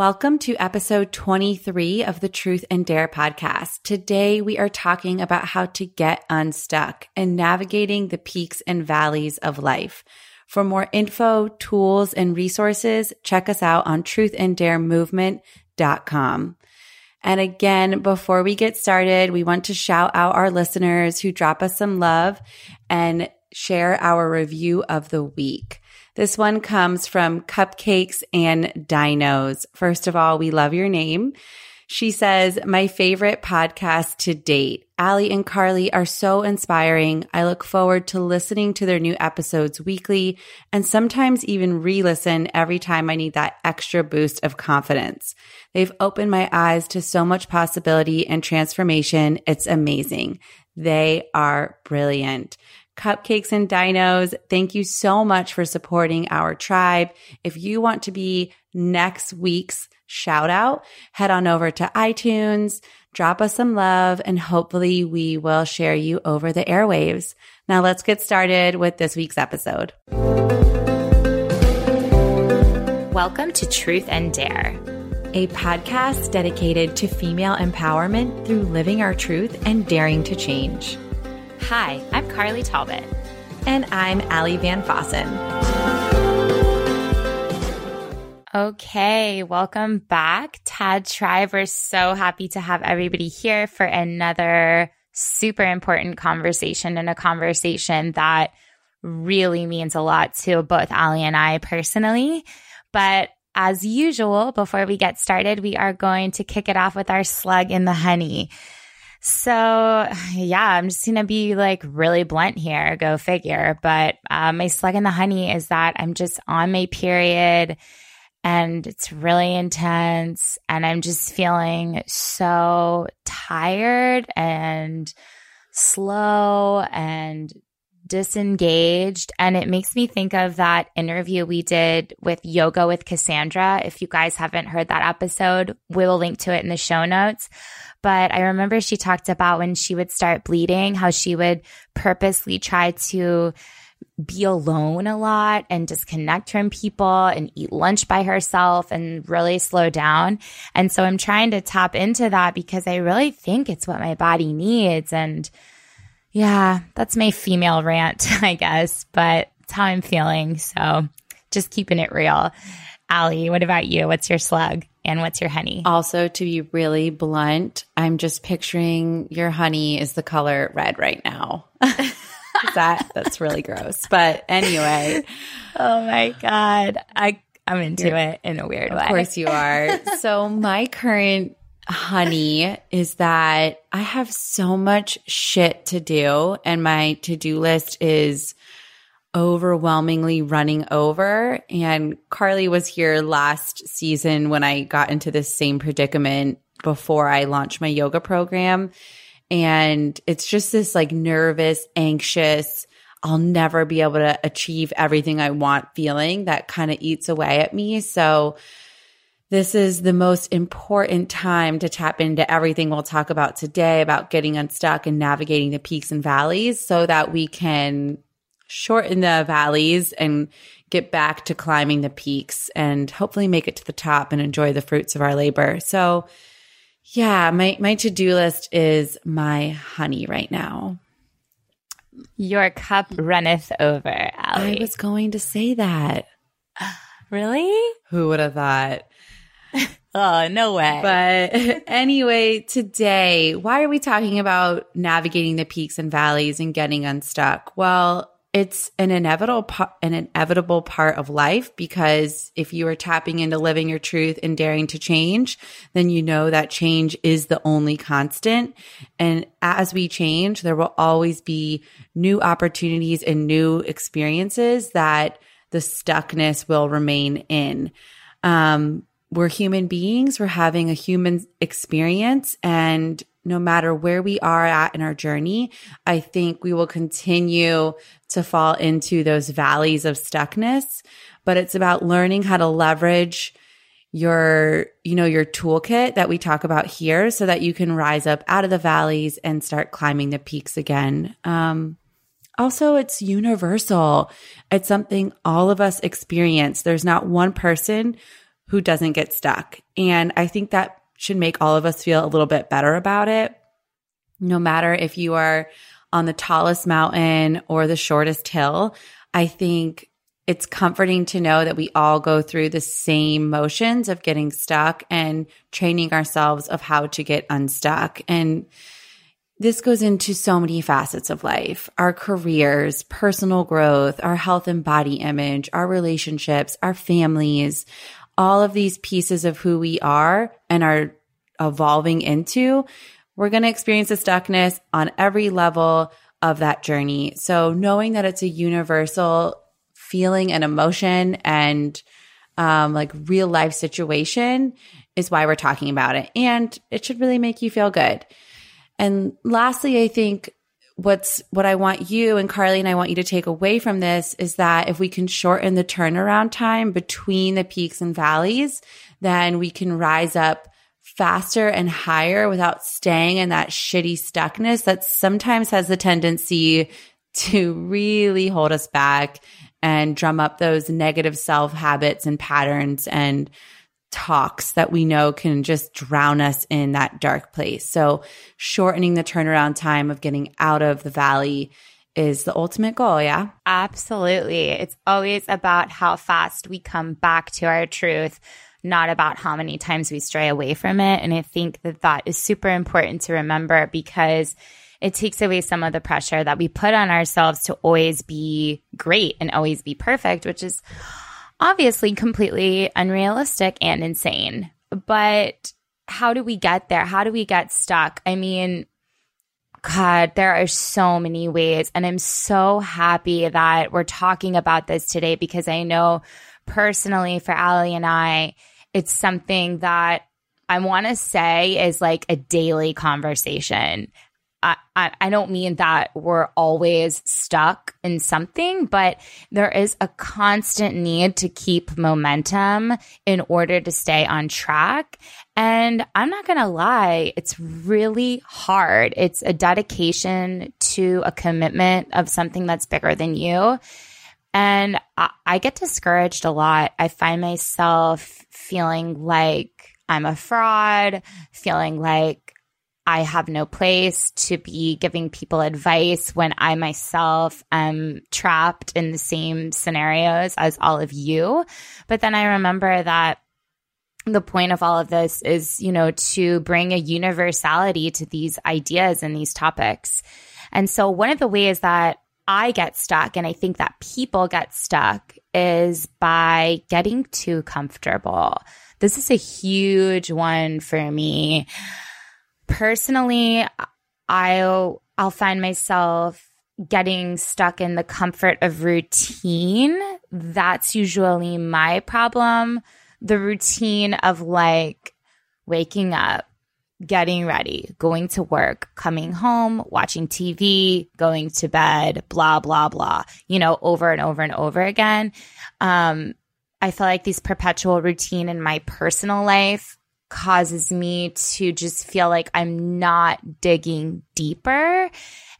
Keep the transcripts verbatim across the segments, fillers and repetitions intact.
Welcome to episode twenty-three of the Truth and Dare podcast. Today, we are talking about how to get unstuck and navigating the peaks and valleys of life. For more info, tools, and resources, check us out on truth and dare movement dot com. And again, before we get started, we want to shout out our listeners who drop us some love and share our review of the week. This one comes from Cupcakes and Dinos. First of all, we love your name. She says, my favorite podcast to date. Allie and Carly are so inspiring. I look forward to listening to their new episodes weekly and sometimes even re-listen every time I need that extra boost of confidence. They've opened my eyes to so much possibility and transformation. It's amazing. They are brilliant. Cupcakes and Dinos, thank you so much for supporting our tribe. If you want to be next week's shout out, head on over to iTunes, drop us some love, and hopefully we will share you over the airwaves. Now let's get started with this week's episode. Welcome to Truth and Dare, a podcast dedicated to female empowerment through living our truth and daring to change. Hi, I'm Carly Talbot. And I'm Allie Van Fossen. Okay, welcome back, Tad Tribe. We're so happy to have everybody here for another super important conversation, and a conversation that really means a lot to both Allie and I personally. But as usual, before we get started, we are going to kick it off with our slug in the honey. So yeah, I'm just going to be like really blunt here, go figure. But uh, my slug in the honey is that I'm just on my period and it's really intense and I'm just feeling so tired and slow and disengaged. And it makes me think of that interview we did with Yoga with Cassandra. If you guys haven't heard that episode, we'll link to it in the show notes. But I remember she talked about when she would start bleeding, how she would purposely try to be alone a lot and disconnect from people and eat lunch by herself and really slow down. And so I'm trying to tap into that because I really think it's what my body needs. And yeah, that's my female rant, I guess, but it's how I'm feeling. So just keeping it real. Allie, what about you? What's your slug and what's your honey? Also, to be really blunt, I'm just picturing your honey is the color red right now. that That's really gross. But anyway. Oh my God. I, I'm into You're, it in a weird of way. Of course you are. So my current honey is that I have so much shit to do and my to-do list is overwhelmingly running over. And Carly was here last season when I got into this same predicament before I launched my yoga program. And it's just this like nervous, anxious, I'll never be able to achieve everything I want feeling that kind of eats away at me. So this is the most important time to tap into everything we'll talk about today about getting unstuck and navigating the peaks and valleys so that we can shorten the valleys and get back to climbing the peaks and hopefully make it to the top and enjoy the fruits of our labor. So yeah, my, my to-do list is my honey right now. Your cup runneth over, Allie. I was going to say that. Really? Who would have thought? Oh, no way. But anyway, today, why are we talking about navigating the peaks and valleys and getting unstuck? Well, it's an inevitable an inevitable part of life because if you are tapping into living your truth and daring to change, then you know that change is the only constant. And as we change, there will always be new opportunities and new experiences that the stuckness will remain in. Um, we're human beings. We're having a human experience, and no matter where we are at in our journey, I think we will continue to fall into those valleys of stuckness. But it's about learning how to leverage your, you know, your toolkit that we talk about here so that you can rise up out of the valleys and start climbing the peaks again. Um, also, it's universal. It's something all of us experience. There's not one person who doesn't get stuck. And I think that should make all of us feel a little bit better about it. No matter if you are on the tallest mountain or the shortest hill, I think it's comforting to know that we all go through the same motions of getting stuck and training ourselves of how to get unstuck. And this goes into so many facets of life, our careers, personal growth, our health and body image, our relationships, our families, all of these pieces of who we are and are evolving into. We're going to experience a stuckness on every level of that journey. So knowing that it's a universal feeling and emotion and um, like real life situation is why we're talking about it. And it should really make you feel good. And lastly, I think what's what I want you and Carly and I want you to take away from this is that if we can shorten the turnaround time between the peaks and valleys, then we can rise up faster and higher without staying in that shitty stuckness that sometimes has the tendency to really hold us back and drum up those negative self habits and patterns and talks that we know can just drown us in that dark place. So shortening the turnaround time of getting out of the valley is the ultimate goal, yeah? Absolutely. It's always about how fast we come back to our truth, not about how many times we stray away from it. And I think that that is super important to remember because it takes away some of the pressure that we put on ourselves to always be great and always be perfect, which is obviously completely unrealistic and insane. But how do we get there? How do we get stuck? I mean, God, there are so many ways. And I'm so happy that we're talking about this today because I know personally for Allie and I, it's something that I want to say is like a daily conversation. I, I don't mean that we're always stuck in something, but there is a constant need to keep momentum in order to stay on track. And I'm not going to lie, it's really hard. It's a dedication to a commitment of something that's bigger than you. And I, I get discouraged a lot. I find myself feeling like I'm a fraud, feeling like I have no place to be giving people advice when I myself am trapped in the same scenarios as all of you. But then I remember that the point of all of this is, you know, to bring a universality to these ideas and these topics. And so one of the ways that I get stuck, and I think that people get stuck, is by getting too comfortable. This is a huge one for me. Personally, I'll I'll find myself getting stuck in the comfort of routine. That's usually my problem. The routine of like waking up, getting ready, going to work, coming home, watching T V, going to bed, blah, blah, blah, you know, over and over and over again. Um, I feel like these perpetual routine in my personal life causes me to just feel like I'm not digging deeper.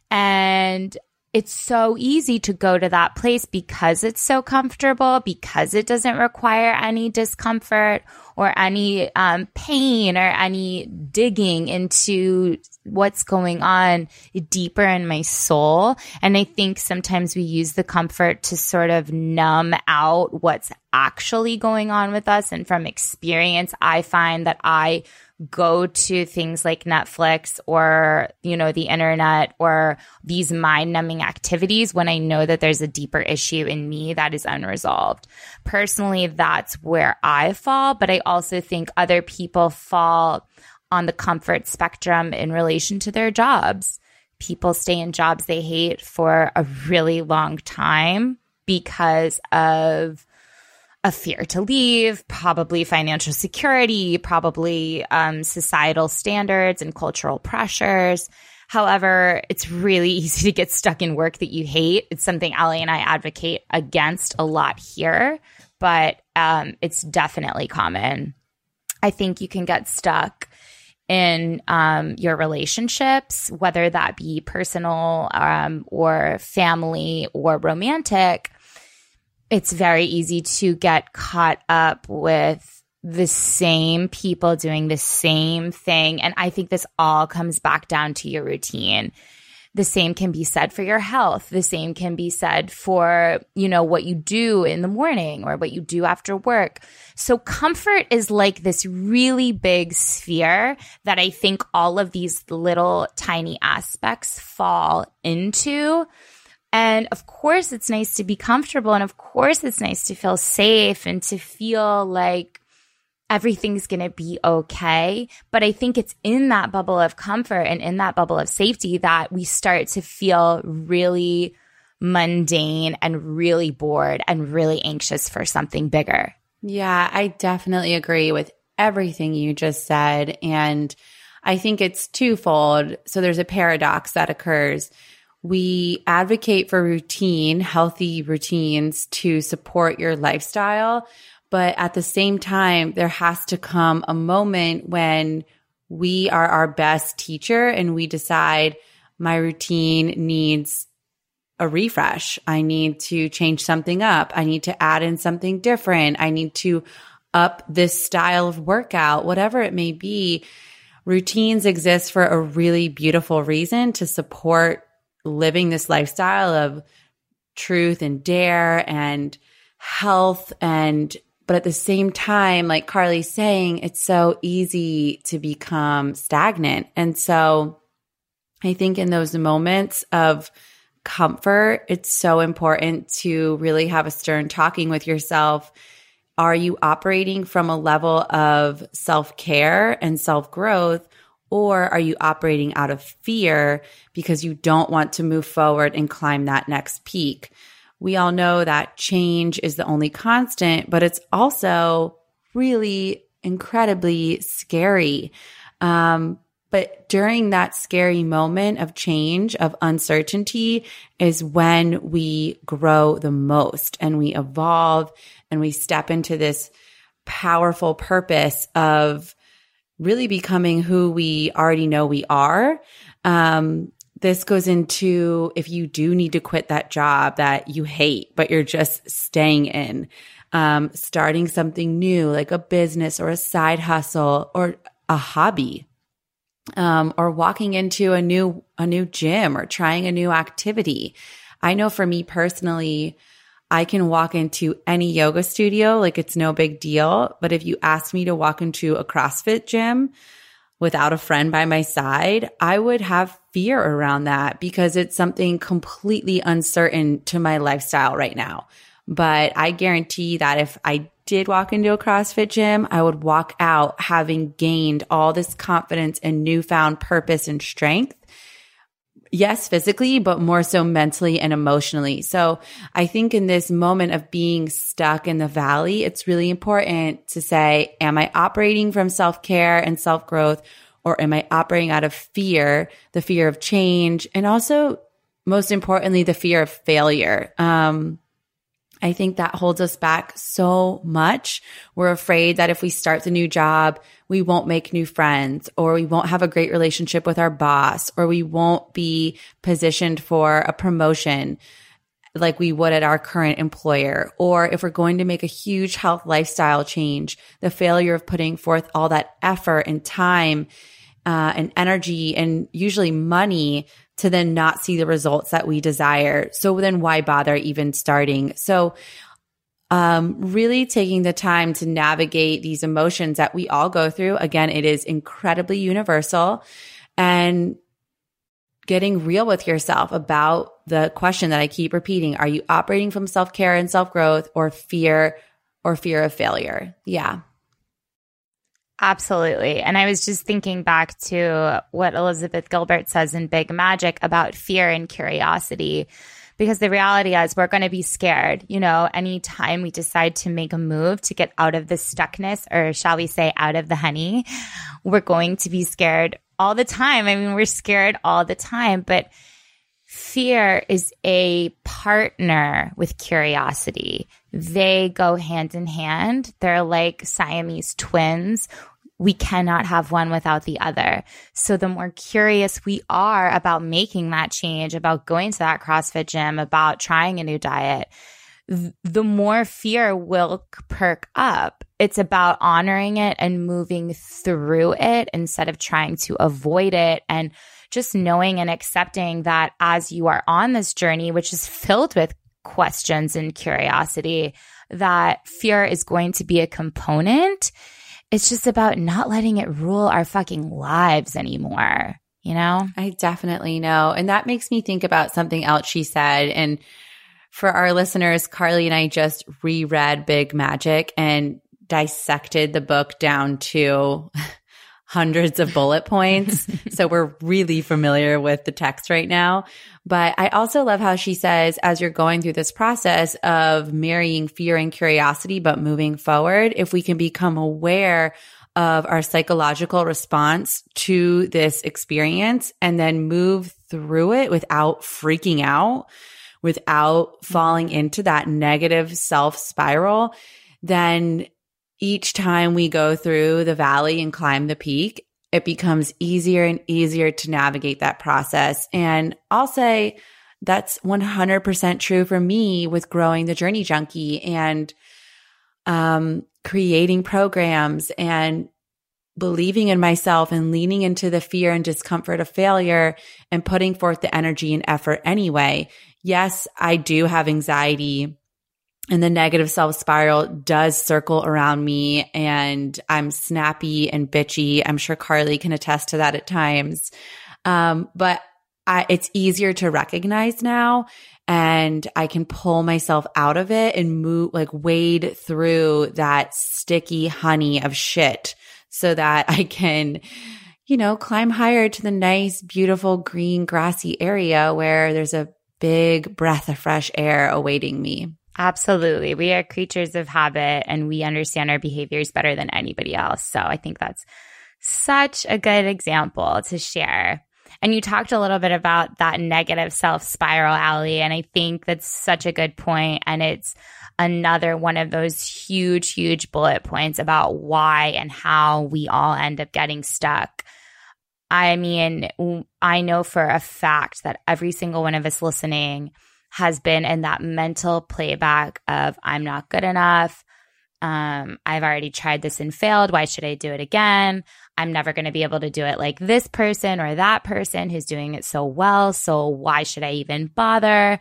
And it's so easy to go to that place because it's so comfortable, because it doesn't require any discomfort or any um, pain or any digging into what's going on deeper in my soul. And I think sometimes we use the comfort to sort of numb out what's actually going on with us. And from experience, I find that I go to things like Netflix or, you know, the internet or these mind-numbing activities when I know that there's a deeper issue in me that is unresolved. Personally, that's where I fall, but I also think other people fall on the comfort spectrum in relation to their jobs. People stay in jobs they hate for a really long time because of a fear to leave, probably financial security, probably um, societal standards and cultural pressures. However, it's really easy to get stuck in work that you hate. It's something Allie and I advocate against a lot here, but um, it's definitely common. I think you can get stuck in um, your relationships, whether that be personal um, or family or romantic. It's very easy to get caught up with the same people doing the same thing. And I think this all comes back down to your routine. The same can be said for your health. The same can be said for, you know, what you do in the morning or what you do after work. So comfort is like this really big sphere that I think all of these little tiny aspects fall into. And of course it's nice to be comfortable, and of course it's nice to feel safe and to feel like everything's going to be okay. But I think it's in that bubble of comfort and in that bubble of safety that we start to feel really mundane and really bored and really anxious for something bigger. Yeah, I definitely agree with everything you just said. And I think it's twofold. So there's a paradox that occurs. We advocate for routine, healthy routines to support your lifestyle. But at the same time, there has to come a moment when we are our best teacher and we decide my routine needs a refresh. I need to change something up. I need to add in something different. I need to up this style of workout, whatever it may be. Routines exist for a really beautiful reason, to support living this lifestyle of truth and dare and health. And but at the same time, like Carly's saying, it's so easy to become stagnant. And so I think in those moments of comfort, it's so important to really have a stern talking with yourself. Are you operating from a level of self-care and self-growth, or are you operating out of fear because you don't want to move forward and climb that next peak? We all know that change is the only constant, but it's also really incredibly scary. Um, but during that scary moment of change, of uncertainty, is when we grow the most and we evolve and we step into this powerful purpose of really becoming who we already know we are. Um, This goes into if you do need to quit that job that you hate, but you're just staying in, um, starting something new, like a business or a side hustle or a hobby, um, or walking into a new a new gym or trying a new activity. I know for me personally, I can walk into any yoga studio like it's no big deal. But if you ask me to walk into a CrossFit gym without a friend by my side, I would have fear around that because it's something completely uncertain to my lifestyle right now. But I guarantee that if I did walk into a CrossFit gym, I would walk out having gained all this confidence and newfound purpose and strength. Yes, physically, but more so mentally and emotionally. So I think in this moment of being stuck in the valley, it's really important to say, am I operating from self-care and self-growth, or am I operating out of fear, the fear of change, and also, most importantly, the fear of failure? Um, I think that holds us back so much. We're afraid that if we start the new job, we won't make new friends, or we won't have a great relationship with our boss, or we won't be positioned for a promotion like we would at our current employer. Or if we're going to make a huge health lifestyle change, the failure of putting forth all that effort and time uh, and energy and usually money to then not see the results that we desire. So then why bother even starting? So um, really taking the time to navigate these emotions that we all go through. Again, it is incredibly universal, and getting real with yourself about the question that I keep repeating. Are you operating from self-care and self-growth, or fear or fear of failure? Yeah. Absolutely. And I was just thinking back to what Elizabeth Gilbert says in Big Magic about fear and curiosity, because the reality is we're going to be scared. You know, anytime we decide to make a move to get out of the stuckness, or shall we say out of the honey, we're going to be scared all the time. I mean, we're scared all the time, but fear is a partner with curiosity. They go hand in hand. They're like Siamese twins. We cannot have one without the other. So the more curious we are about making that change, about going to that CrossFit gym, about trying a new diet, th- the more fear will perk up. It's about honoring it and moving through it instead of trying to avoid it, and just knowing and accepting that as you are on this journey, which is filled with questions and curiosity, that fear is going to be a component. It's just about not letting it rule our fucking lives anymore, you know? I definitely know. And that makes me think about something else she said. And for our listeners, Carly and I just reread Big Magic and dissected the book down to hundreds of bullet points. So we're really familiar with the text right now. But I also love how she says, as you're going through this process of marrying fear and curiosity, but moving forward, if we can become aware of our psychological response to this experience and then move through it without freaking out, without falling into that negative self spiral, then each time we go through the valley and climb the peak, it becomes easier and easier to navigate that process. And I'll say that's one hundred percent true for me with growing the Journey Junkie and um, creating programs and believing in myself and leaning into the fear and discomfort of failure and putting forth the energy and effort anyway. Yes, I do have anxiety, and the negative self spiral does circle around me, and I'm snappy and bitchy. I'm sure Carly can attest to that at times. Um, but I, it's easier to recognize now, and I can pull myself out of it and move, like wade through that sticky honey of shit so that I can, you know, climb higher to the nice, beautiful, green, grassy area where there's a big breath of fresh air awaiting me. Absolutely. We are creatures of habit, and we understand our behaviors better than anybody else. So I think that's such a good example to share. And you talked a little bit about that negative self spiral, Allie, and I think that's such a good point. And it's another one of those huge, huge bullet points about why and how we all end up getting stuck. I mean, I know for a fact that every single one of us listening has been in that mental playback of, I'm not good enough. Um, I've already tried this and failed. Why should I do it again? I'm never going to be able to do it like this person or that person who's doing it so well. So why should I even bother?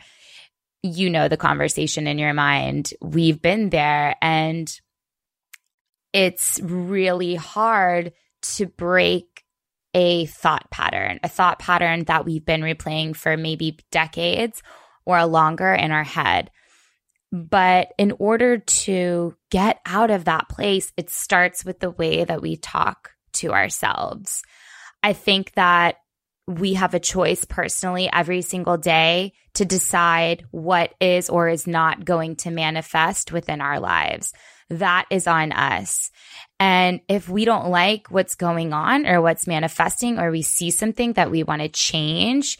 You know, the conversation in your mind. We've been there, and it's really hard to break a thought pattern, a thought pattern that we've been replaying for maybe decades or longer in our head. But in order to get out of that place, it starts with the way that we talk to ourselves. I think that we have a choice personally every single day to decide what is or is not going to manifest within our lives. That is on us. And if we don't like what's going on or what's manifesting, or we see something that we want to change,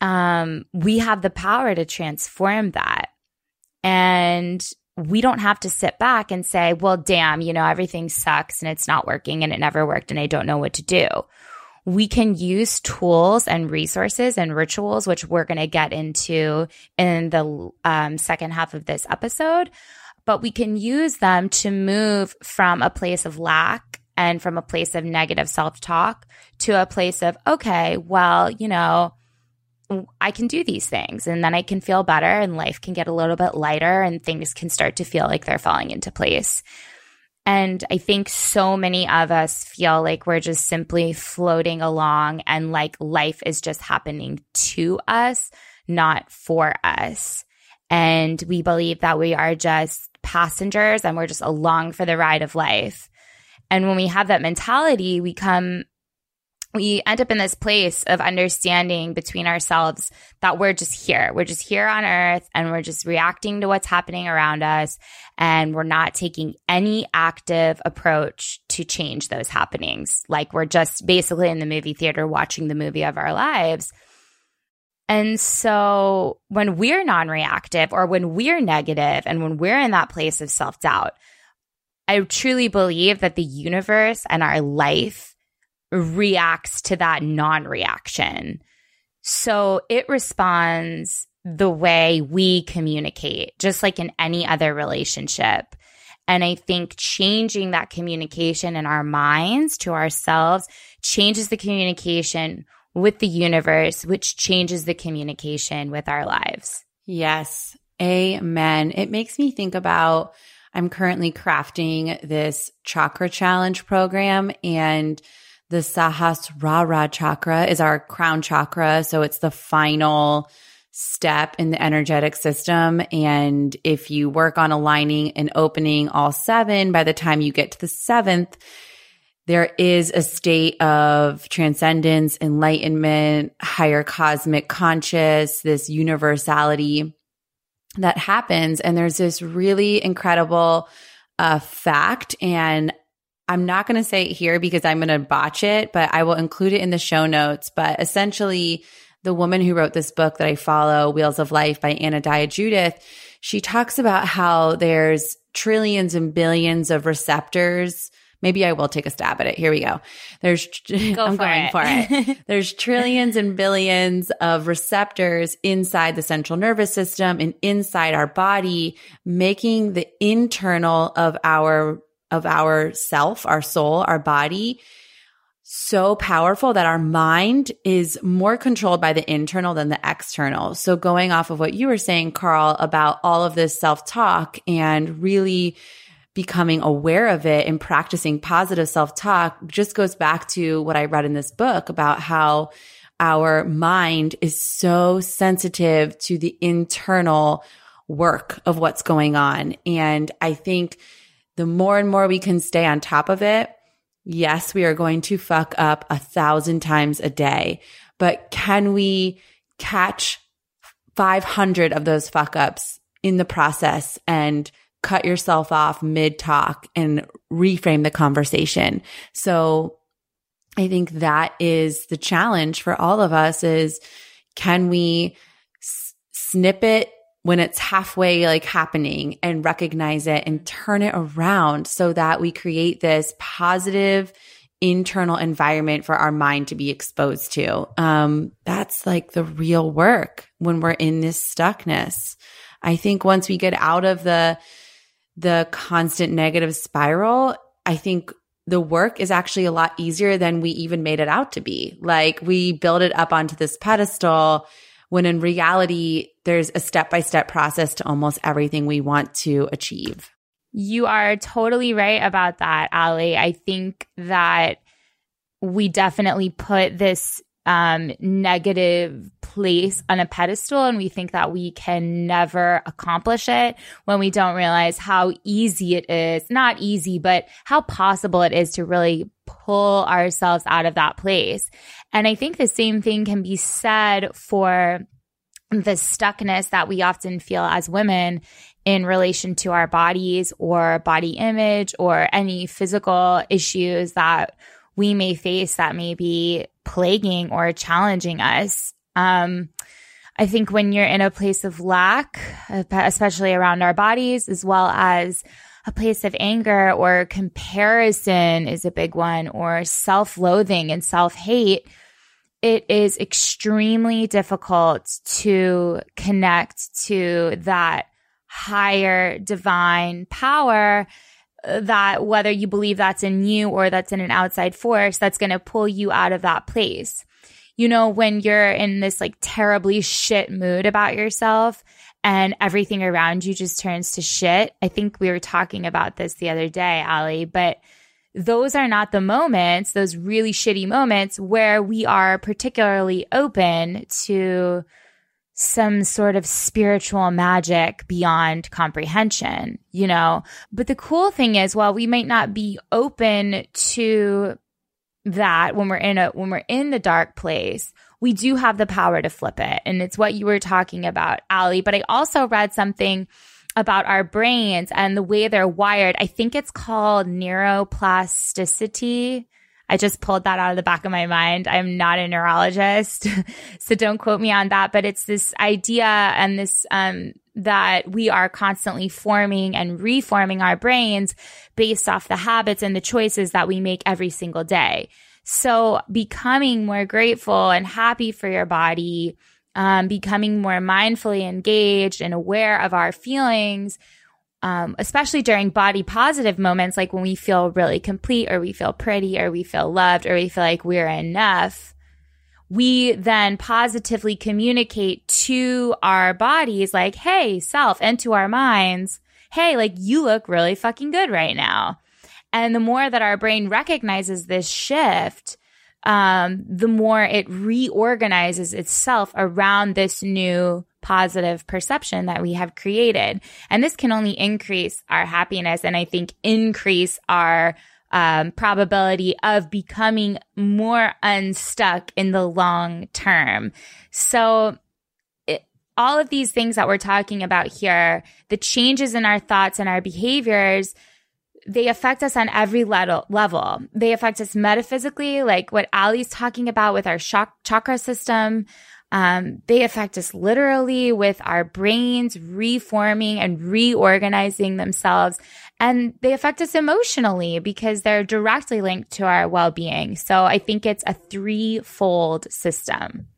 Um, we have the power to transform that. And we don't have to sit back and say, well, damn, you know, everything sucks and it's not working and it never worked and I don't know what to do. We can use tools and resources and rituals, which we're going to get into in the um, second half of this episode, but we can use them to move from a place of lack and from a place of negative self-talk to a place of, okay, well, you know, I can do these things, and then I can feel better, and life can get a little bit lighter, and things can start to feel like they're falling into place. And I think so many of us feel like we're just simply floating along, and like life is just happening to us, not for us. And we believe that we are just passengers and we're just along for the ride of life. And when we have that mentality, we come we end up in this place of understanding between ourselves that we're just here. We're just here on earth, and we're just reacting to what's happening around us, and we're not taking any active approach to change those happenings. Like we're just basically in the movie theater watching the movie of our lives. And so when we're non-reactive, or when we're negative, and when we're in that place of self-doubt, I truly believe that the universe and our life reacts to that non-reaction. So it responds the way we communicate, just like in any other relationship. And I think changing that communication in our minds to ourselves changes the communication with the universe, which changes the communication with our lives. Yes. Amen. It makes me think about, I'm currently crafting this chakra challenge program, and the Sahasrara chakra is our crown chakra. So it's the final step in the energetic system. And if you work on aligning and opening all seven, by the time you get to the seventh, there is a state of transcendence, enlightenment, higher cosmic conscious, this universality that happens. And there's this really incredible uh, fact. And I'm not going to say it here because I'm going to botch it, but I will include it in the show notes. But essentially, the woman who wrote this book that I follow, Wheels of Life by Anodea Judith, she talks about how there's trillions and billions of receptors. Maybe I will take a stab at it. Here we go. There's go I'm for going it. for it. There's trillions and billions of receptors inside the central nervous system and inside our body, making the internal of our of our self, our soul, our body so powerful that our mind is more controlled by the internal than the external. So going off of what you were saying, Carl, about all of this self-talk and really becoming aware of it and practicing positive self-talk just goes back to what I read in this book about how our mind is so sensitive to the internal work of what's going on. And I think the more and more we can stay on top of it, yes, we are going to fuck up a thousand times a day, but can we catch five hundred of those fuck ups in the process and cut yourself off mid-talk and reframe the conversation? So I think that is the challenge for all of us is, can we s- snip it when it's halfway like happening and recognize it and turn it around so that we create this positive internal environment for our mind to be exposed to. Um, that's like the real work when we're in this stuckness. I think once we get out of the, the constant negative spiral, I think the work is actually a lot easier than we even made it out to be. Like we build it up onto this pedestal when in reality, there's a step-by-step process to almost everything we want to achieve. You are totally right about that, Allie. I think that we definitely put this um, negative place on a pedestal, and we think that we can never accomplish it when we don't realize how easy it is. Not easy, but how possible it is to really pull ourselves out of that place. And I think the same thing can be said for the stuckness that we often feel as women in relation to our bodies or body image or any physical issues that we may face that may be plaguing or challenging us. Um, I think when you're in a place of lack, especially around our bodies, as well as a place of anger or comparison is a big one, or self-loathing and self-hate, it is extremely difficult to connect to that higher divine power that, whether you believe that's in you or that's in an outside force, that's going to pull you out of that place. You know, when you're in this like terribly shit mood about yourself and everything around you just turns to shit. I think we were talking about this the other day, Allie, but those are not the moments, those really shitty moments where we are particularly open to some sort of spiritual magic beyond comprehension, you know? But the cool thing is, while we might not be open to that when we're in a when we're in the dark place, we do have the power to flip it. And it's what you were talking about, Allie. But I also read something about our brains and the way they're wired. I think it's called neuroplasticity. I just pulled that out of the back of my mind. I'm not a neurologist, so don't quote me on that. But it's this idea and this um, that we are constantly forming and reforming our brains based off the habits and the choices that we make every single day. So becoming more grateful and happy for your body, um, becoming more mindfully engaged and aware of our feelings, um, especially during body positive moments, like when we feel really complete or we feel pretty or we feel loved or we feel like we're enough, we then positively communicate to our bodies like, hey, self, and to our minds, hey, like you look really fucking good right now. And the more that our brain recognizes this shift, um, the more it reorganizes itself around this new positive perception that we have created. And this can only increase our happiness and I think increase our um, probability of becoming more unstuck in the long term. So it, all of these things that we're talking about here, the changes in our thoughts and our behaviors, they affect us on every level. They affect us metaphysically, like what Allie's talking about with our chakra system. Um, they affect us literally with our brains reforming and reorganizing themselves. And they affect us emotionally because they're directly linked to our well-being. So I think it's a threefold system.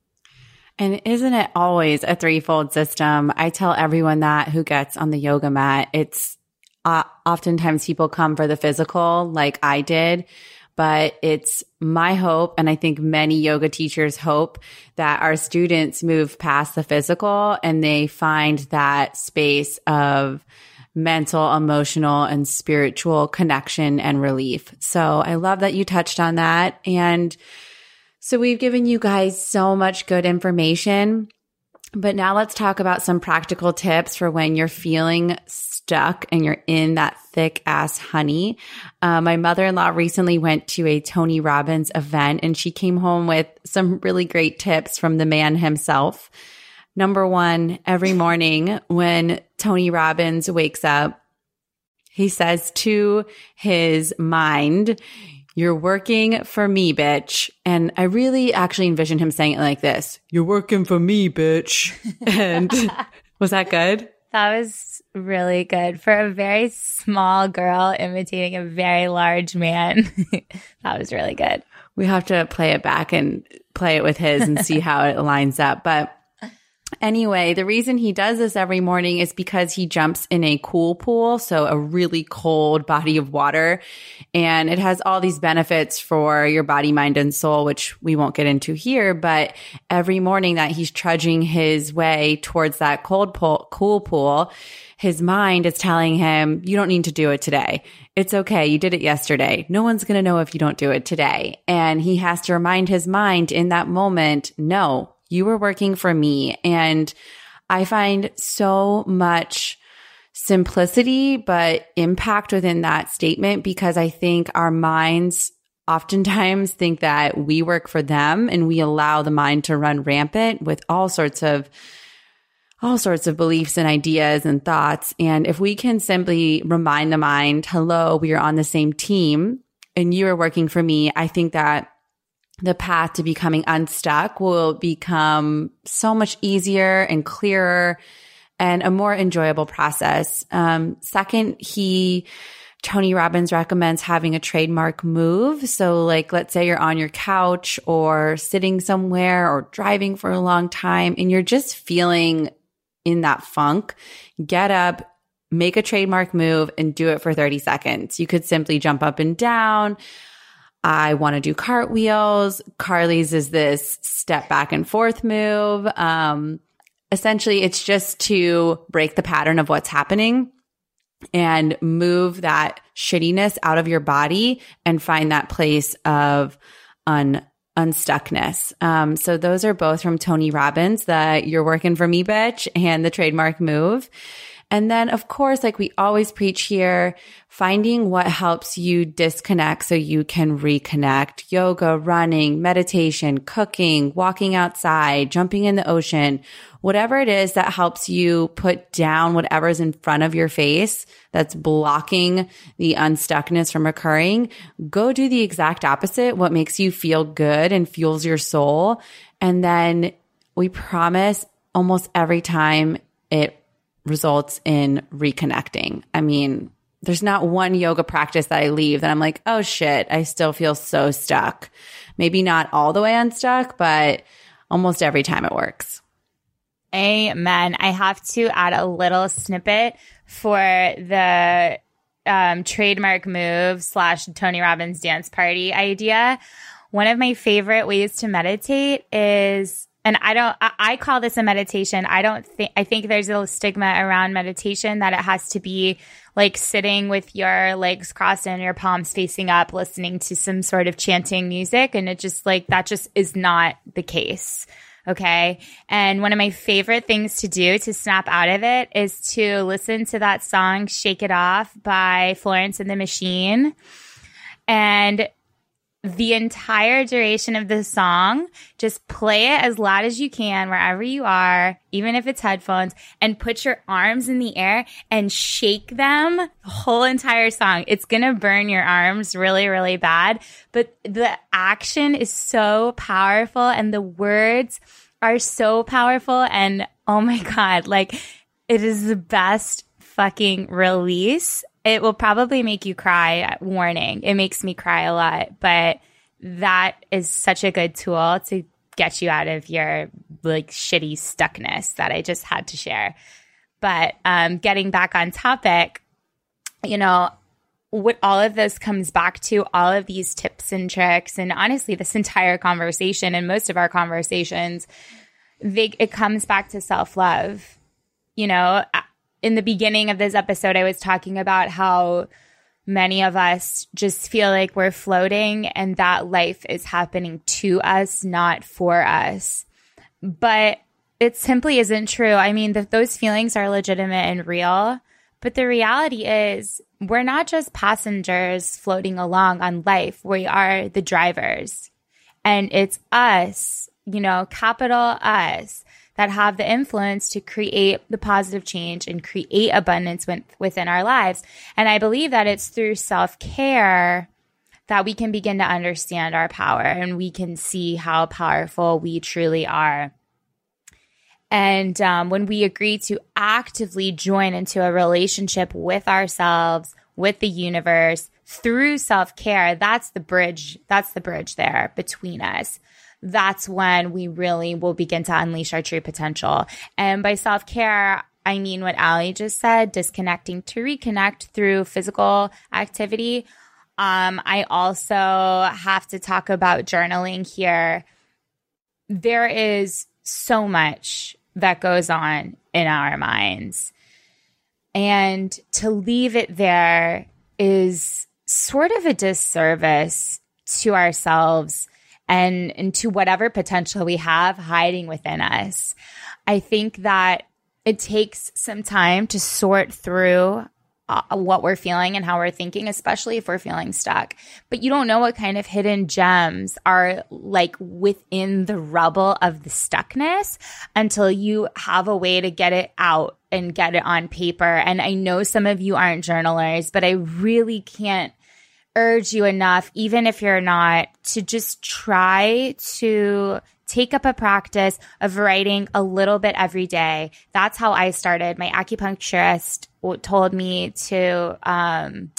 And isn't it always a threefold system? I tell everyone that who gets on the yoga mat, it's Uh, oftentimes people come for the physical like I did, but it's my hope, and I think many yoga teachers hope, that our students move past the physical and they find that space of mental, emotional, and spiritual connection and relief. So I love that you touched on that. And so we've given you guys so much good information. But now let's talk about some practical tips for when you're feeling stuck and you're in that thick ass honey. Uh, my mother-in-law recently went to a Tony Robbins event and she came home with some really great tips from the man himself. Number one, every morning when Tony Robbins wakes up, he says to his mind, "You're working for me, bitch." And I really actually envisioned him saying it like this: "You're working for me, bitch." And was that good? That was really good. For a very small girl imitating a very large man, that was really good. We have to play it back and play it with his and see how it lines up. But anyway, the reason he does this every morning is because he jumps in a cool pool, so a really cold body of water, and it has all these benefits for your body, mind, and soul, which we won't get into here, but every morning that he's trudging his way towards that cold pool, cool pool, his mind is telling him, you don't need to do it today. It's okay. You did it yesterday. No one's going to know if you don't do it today. And he has to remind his mind in that moment, no, you were working for me. And I find so much simplicity, but impact within that statement, because I think our minds oftentimes think that we work for them and we allow the mind to run rampant with all sorts of all sorts of beliefs and ideas and thoughts. And if we can simply remind the mind, hello, we are on the same team and you are working for me, I think that the path to becoming unstuck will become so much easier and clearer and a more enjoyable process. Um, second, he, Tony Robbins recommends having a trademark move. So like, let's say you're on your couch or sitting somewhere or driving for a long time and you're just feeling in that funk, get up, make a trademark move, and do it for thirty seconds. You could simply jump up and down. I want to do cartwheels. Carly's is this step back and forth move. Um, essentially, it's just to break the pattern of what's happening and move that shittiness out of your body and find that place of un- unstuckness. Um, so those are both from Tony Robbins, the "You're working for me, bitch" and the trademark move. And then, of course, like we always preach here, finding what helps you disconnect so you can reconnect. Yoga, running, meditation, cooking, walking outside, jumping in the ocean, whatever it is that helps you put down whatever's in front of your face that's blocking the unstuckness from occurring. Go do the exact opposite, what makes you feel good and fuels your soul. And then we promise almost every time it results in reconnecting. I mean, there's not one yoga practice that I leave that I'm like, oh shit, I still feel so stuck. Maybe not all the way unstuck, but almost every time it works. Amen. I have to add a little snippet for the um, trademark move slash Tony Robbins dance party idea. One of my favorite ways to meditate is, and I don't, I, I call this a meditation. I don't think, I think there's a little stigma around meditation that it has to be like sitting with your legs crossed and your palms facing up, listening to some sort of chanting music. And it just like, that just is not the case. Okay. And one of my favorite things to do to snap out of it is to listen to that song, Shake It Off by Florence and the Machine. And the entire duration of the song, just play it as loud as you can wherever you are, even if it's headphones, and put your arms in the air and shake them the whole entire song. It's going to burn your arms really, really bad. But the action is so powerful and the words are so powerful. And oh my God, like it is the best fucking release. It will probably make you cry, warning. It makes me cry a lot, but that is such a good tool to get you out of your like shitty stuckness that I just had to share. But um, getting back on topic, you know, what all of this comes back to, all of these tips and tricks, and honestly, this entire conversation and most of our conversations, they, it comes back to self-love, you know. In the beginning of this episode, I was talking about how many of us just feel like we're floating and that life is happening to us, not for us. But it simply isn't true. I mean, the, those feelings are legitimate and real. But the reality is we're not just passengers floating along on life. We are the drivers. And it's us, you know, capital us, that have the influence to create the positive change and create abundance within our lives. And I believe that it's through self-care that we can begin to understand our power and we can see how powerful we truly are. And um, when we agree to actively join into a relationship with ourselves, with the universe, through self-care, that's the bridge. That's the bridge there between us. That's when we really will begin to unleash our true potential. And by self-care, I mean what Allie just said, disconnecting to reconnect through physical activity. Um, I also have to talk about journaling here. There is so much that goes on in our minds. And to leave it there is sort of a disservice to ourselves and into whatever potential we have hiding within us. I think that it takes some time to sort through uh, what we're feeling and how we're thinking, especially if we're feeling stuck. But you don't know what kind of hidden gems are like within the rubble of the stuckness until you have a way to get it out and get it on paper. And I know some of you aren't journalers, but I really can't urge you enough, even if you're not, to just try to take up a practice of writing a little bit every day. That's how I started. My acupuncturist told me to um,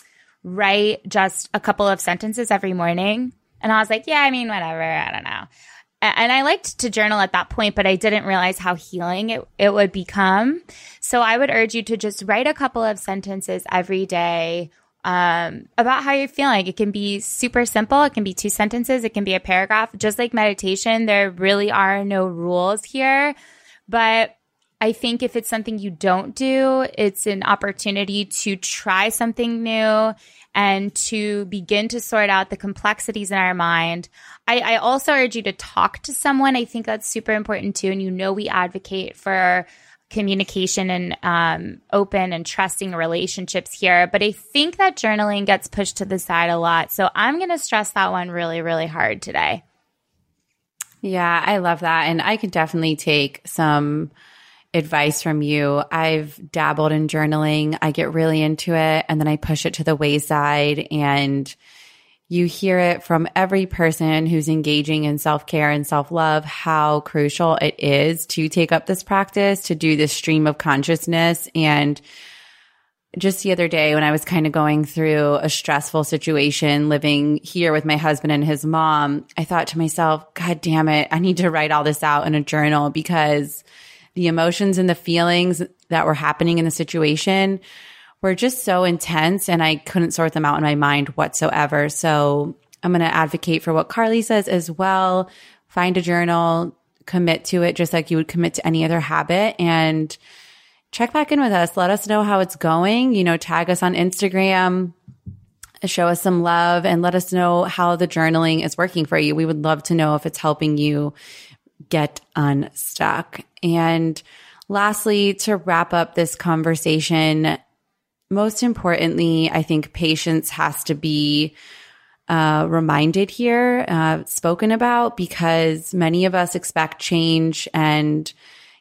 write just a couple of sentences every morning. And I was like, yeah, I mean, whatever. I don't know. And I liked to journal at that point, but I didn't realize how healing it, it would become. So I would urge you to just write a couple of sentences every day Um, about how you're feeling. It can be super simple. It can be two sentences. It can be a paragraph. Just like meditation, there really are no rules here. But I think if it's something you don't do, it's an opportunity to try something new and to begin to sort out the complexities in our mind. I, I also urge you to talk to someone. I think that's super important too. And you know we advocate for communication and um, open and trusting relationships here. But I think that journaling gets pushed to the side a lot. So I'm going to stress that one really, really hard today. Yeah, I love that. And I could definitely take some advice from you. I've dabbled in journaling. I get really into it and then I push it to the wayside, and you hear it from every person who's engaging in self-care and self-love, how crucial it is to take up this practice, to do this stream of consciousness. And just the other day when I was kind of going through a stressful situation living here with my husband and his mom, I thought to myself, God damn it, I need to write all this out in a journal because the emotions and the feelings that were happening in the situation were just so intense, and I couldn't sort them out in my mind whatsoever. So I'm going to advocate for what Carly says as well. Find a journal, commit to it just like you would commit to any other habit, and check back in with us. Let us know how it's going. You know, tag us on Instagram, show us some love, and let us know how the journaling is working for you. We would love to know if it's helping you get unstuck. And lastly, to wrap up this conversation, most importantly, I think patience has to be uh, reminded here, uh, spoken about, because many of us expect change and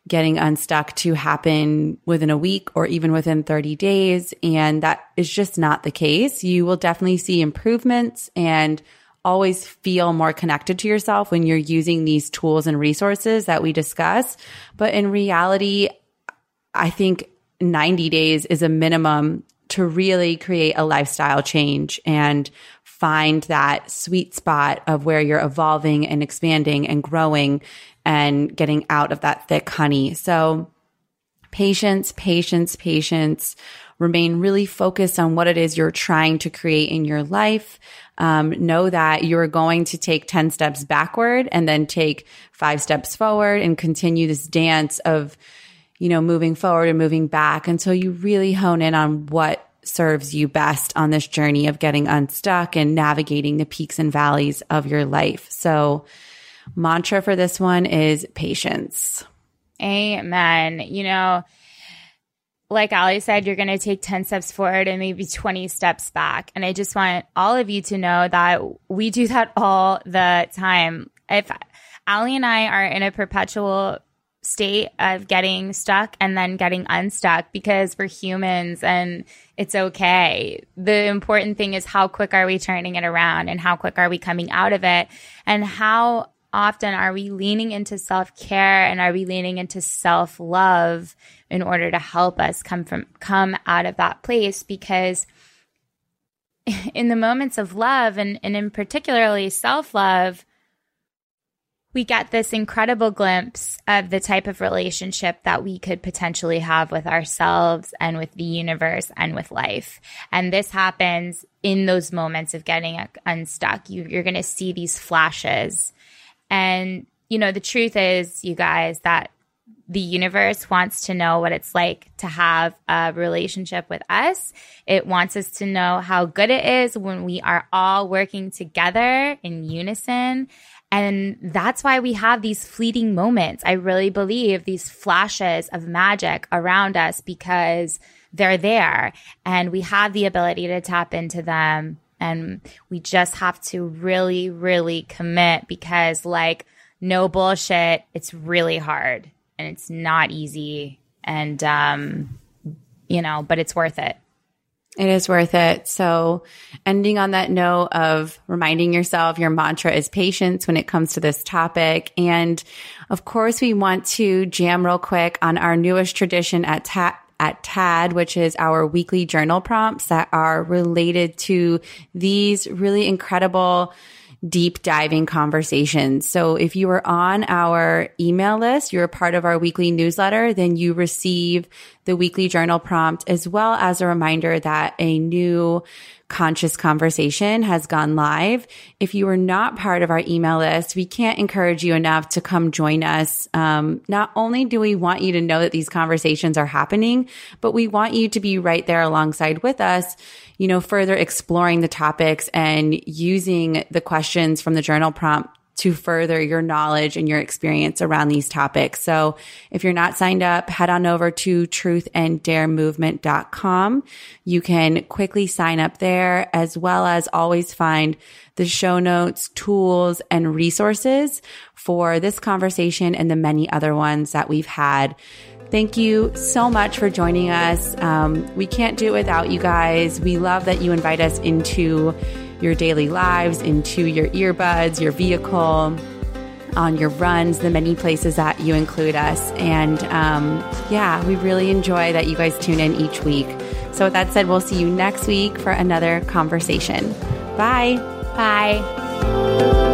getting unstuck to happen within a week or even within thirty days. And that is just not the case. You will definitely see improvements and always feel more connected to yourself when you're using these tools and resources that we discuss. But in reality, I think ninety days is a minimum to really create a lifestyle change and find that sweet spot of where you're evolving and expanding and growing and getting out of that thick honey. So patience, patience, patience. Remain really focused on what it is you're trying to create in your life. Um, know that you're going to take ten steps backward and then take five steps forward and continue this dance of, you know, moving forward and moving back until you really hone in on what serves you best on this journey of getting unstuck and navigating the peaks and valleys of your life. So mantra for this one is patience. Amen. You know, like Allie said, you're going to take ten steps forward and maybe twenty steps back. And I just want all of you to know that we do that all the time. If Allie and I are in a perpetual state of getting stuck and then getting unstuck because we're humans and it's okay. The important thing is how quick are we turning it around and how quick are we coming out of it and how often are we leaning into self-care and are we leaning into self-love in order to help us come from come out of that place? Because in the moments of love and, and in particularly self-love, we get this incredible glimpse of the type of relationship that we could potentially have with ourselves and with the universe and with life. And this happens in those moments of getting unstuck. You, you're going to see these flashes. And, you know, the truth is, you guys, that the universe wants to know what it's like to have a relationship with us. It wants us to know how good it is when we are all working together in unison. And that's why we have these fleeting moments. I really believe these flashes of magic around us because they're there and we have the ability to tap into them. And we just have to really, really commit because, like, no bullshit, it's really hard and it's not easy. And, um, you know, but it's worth it. It is worth it. So ending on that note of reminding yourself your mantra is patience when it comes to this topic. And of course, we want to jam real quick on our newest tradition at T A P. At T A D, which is our weekly journal prompts that are related to these really incredible deep diving conversations. So if you are on our email list, you're a part of our weekly newsletter, then you receive the weekly journal prompt as well as a reminder that a new conscious conversation has gone live. If you are not part of our email list, we can't encourage you enough to come join us. Um, not only do we want you to know that these conversations are happening, but we want you to be right there alongside with us, you know, further exploring the topics and using the questions from the journal prompt to further your knowledge and your experience around these topics. So if you're not signed up, head on over to truth and dare movement dot com. You can quickly sign up there, as well as always find the show notes, tools, and resources for this conversation and the many other ones that we've had. Thank you so much for joining us. Um, we can't do it without you guys. We love that you invite us into your daily lives, into your earbuds, your vehicle, on your runs, the many places that you include us. And um, yeah, we really enjoy that you guys tune in each week. So with that said, we'll see you next week for another conversation. Bye. Bye.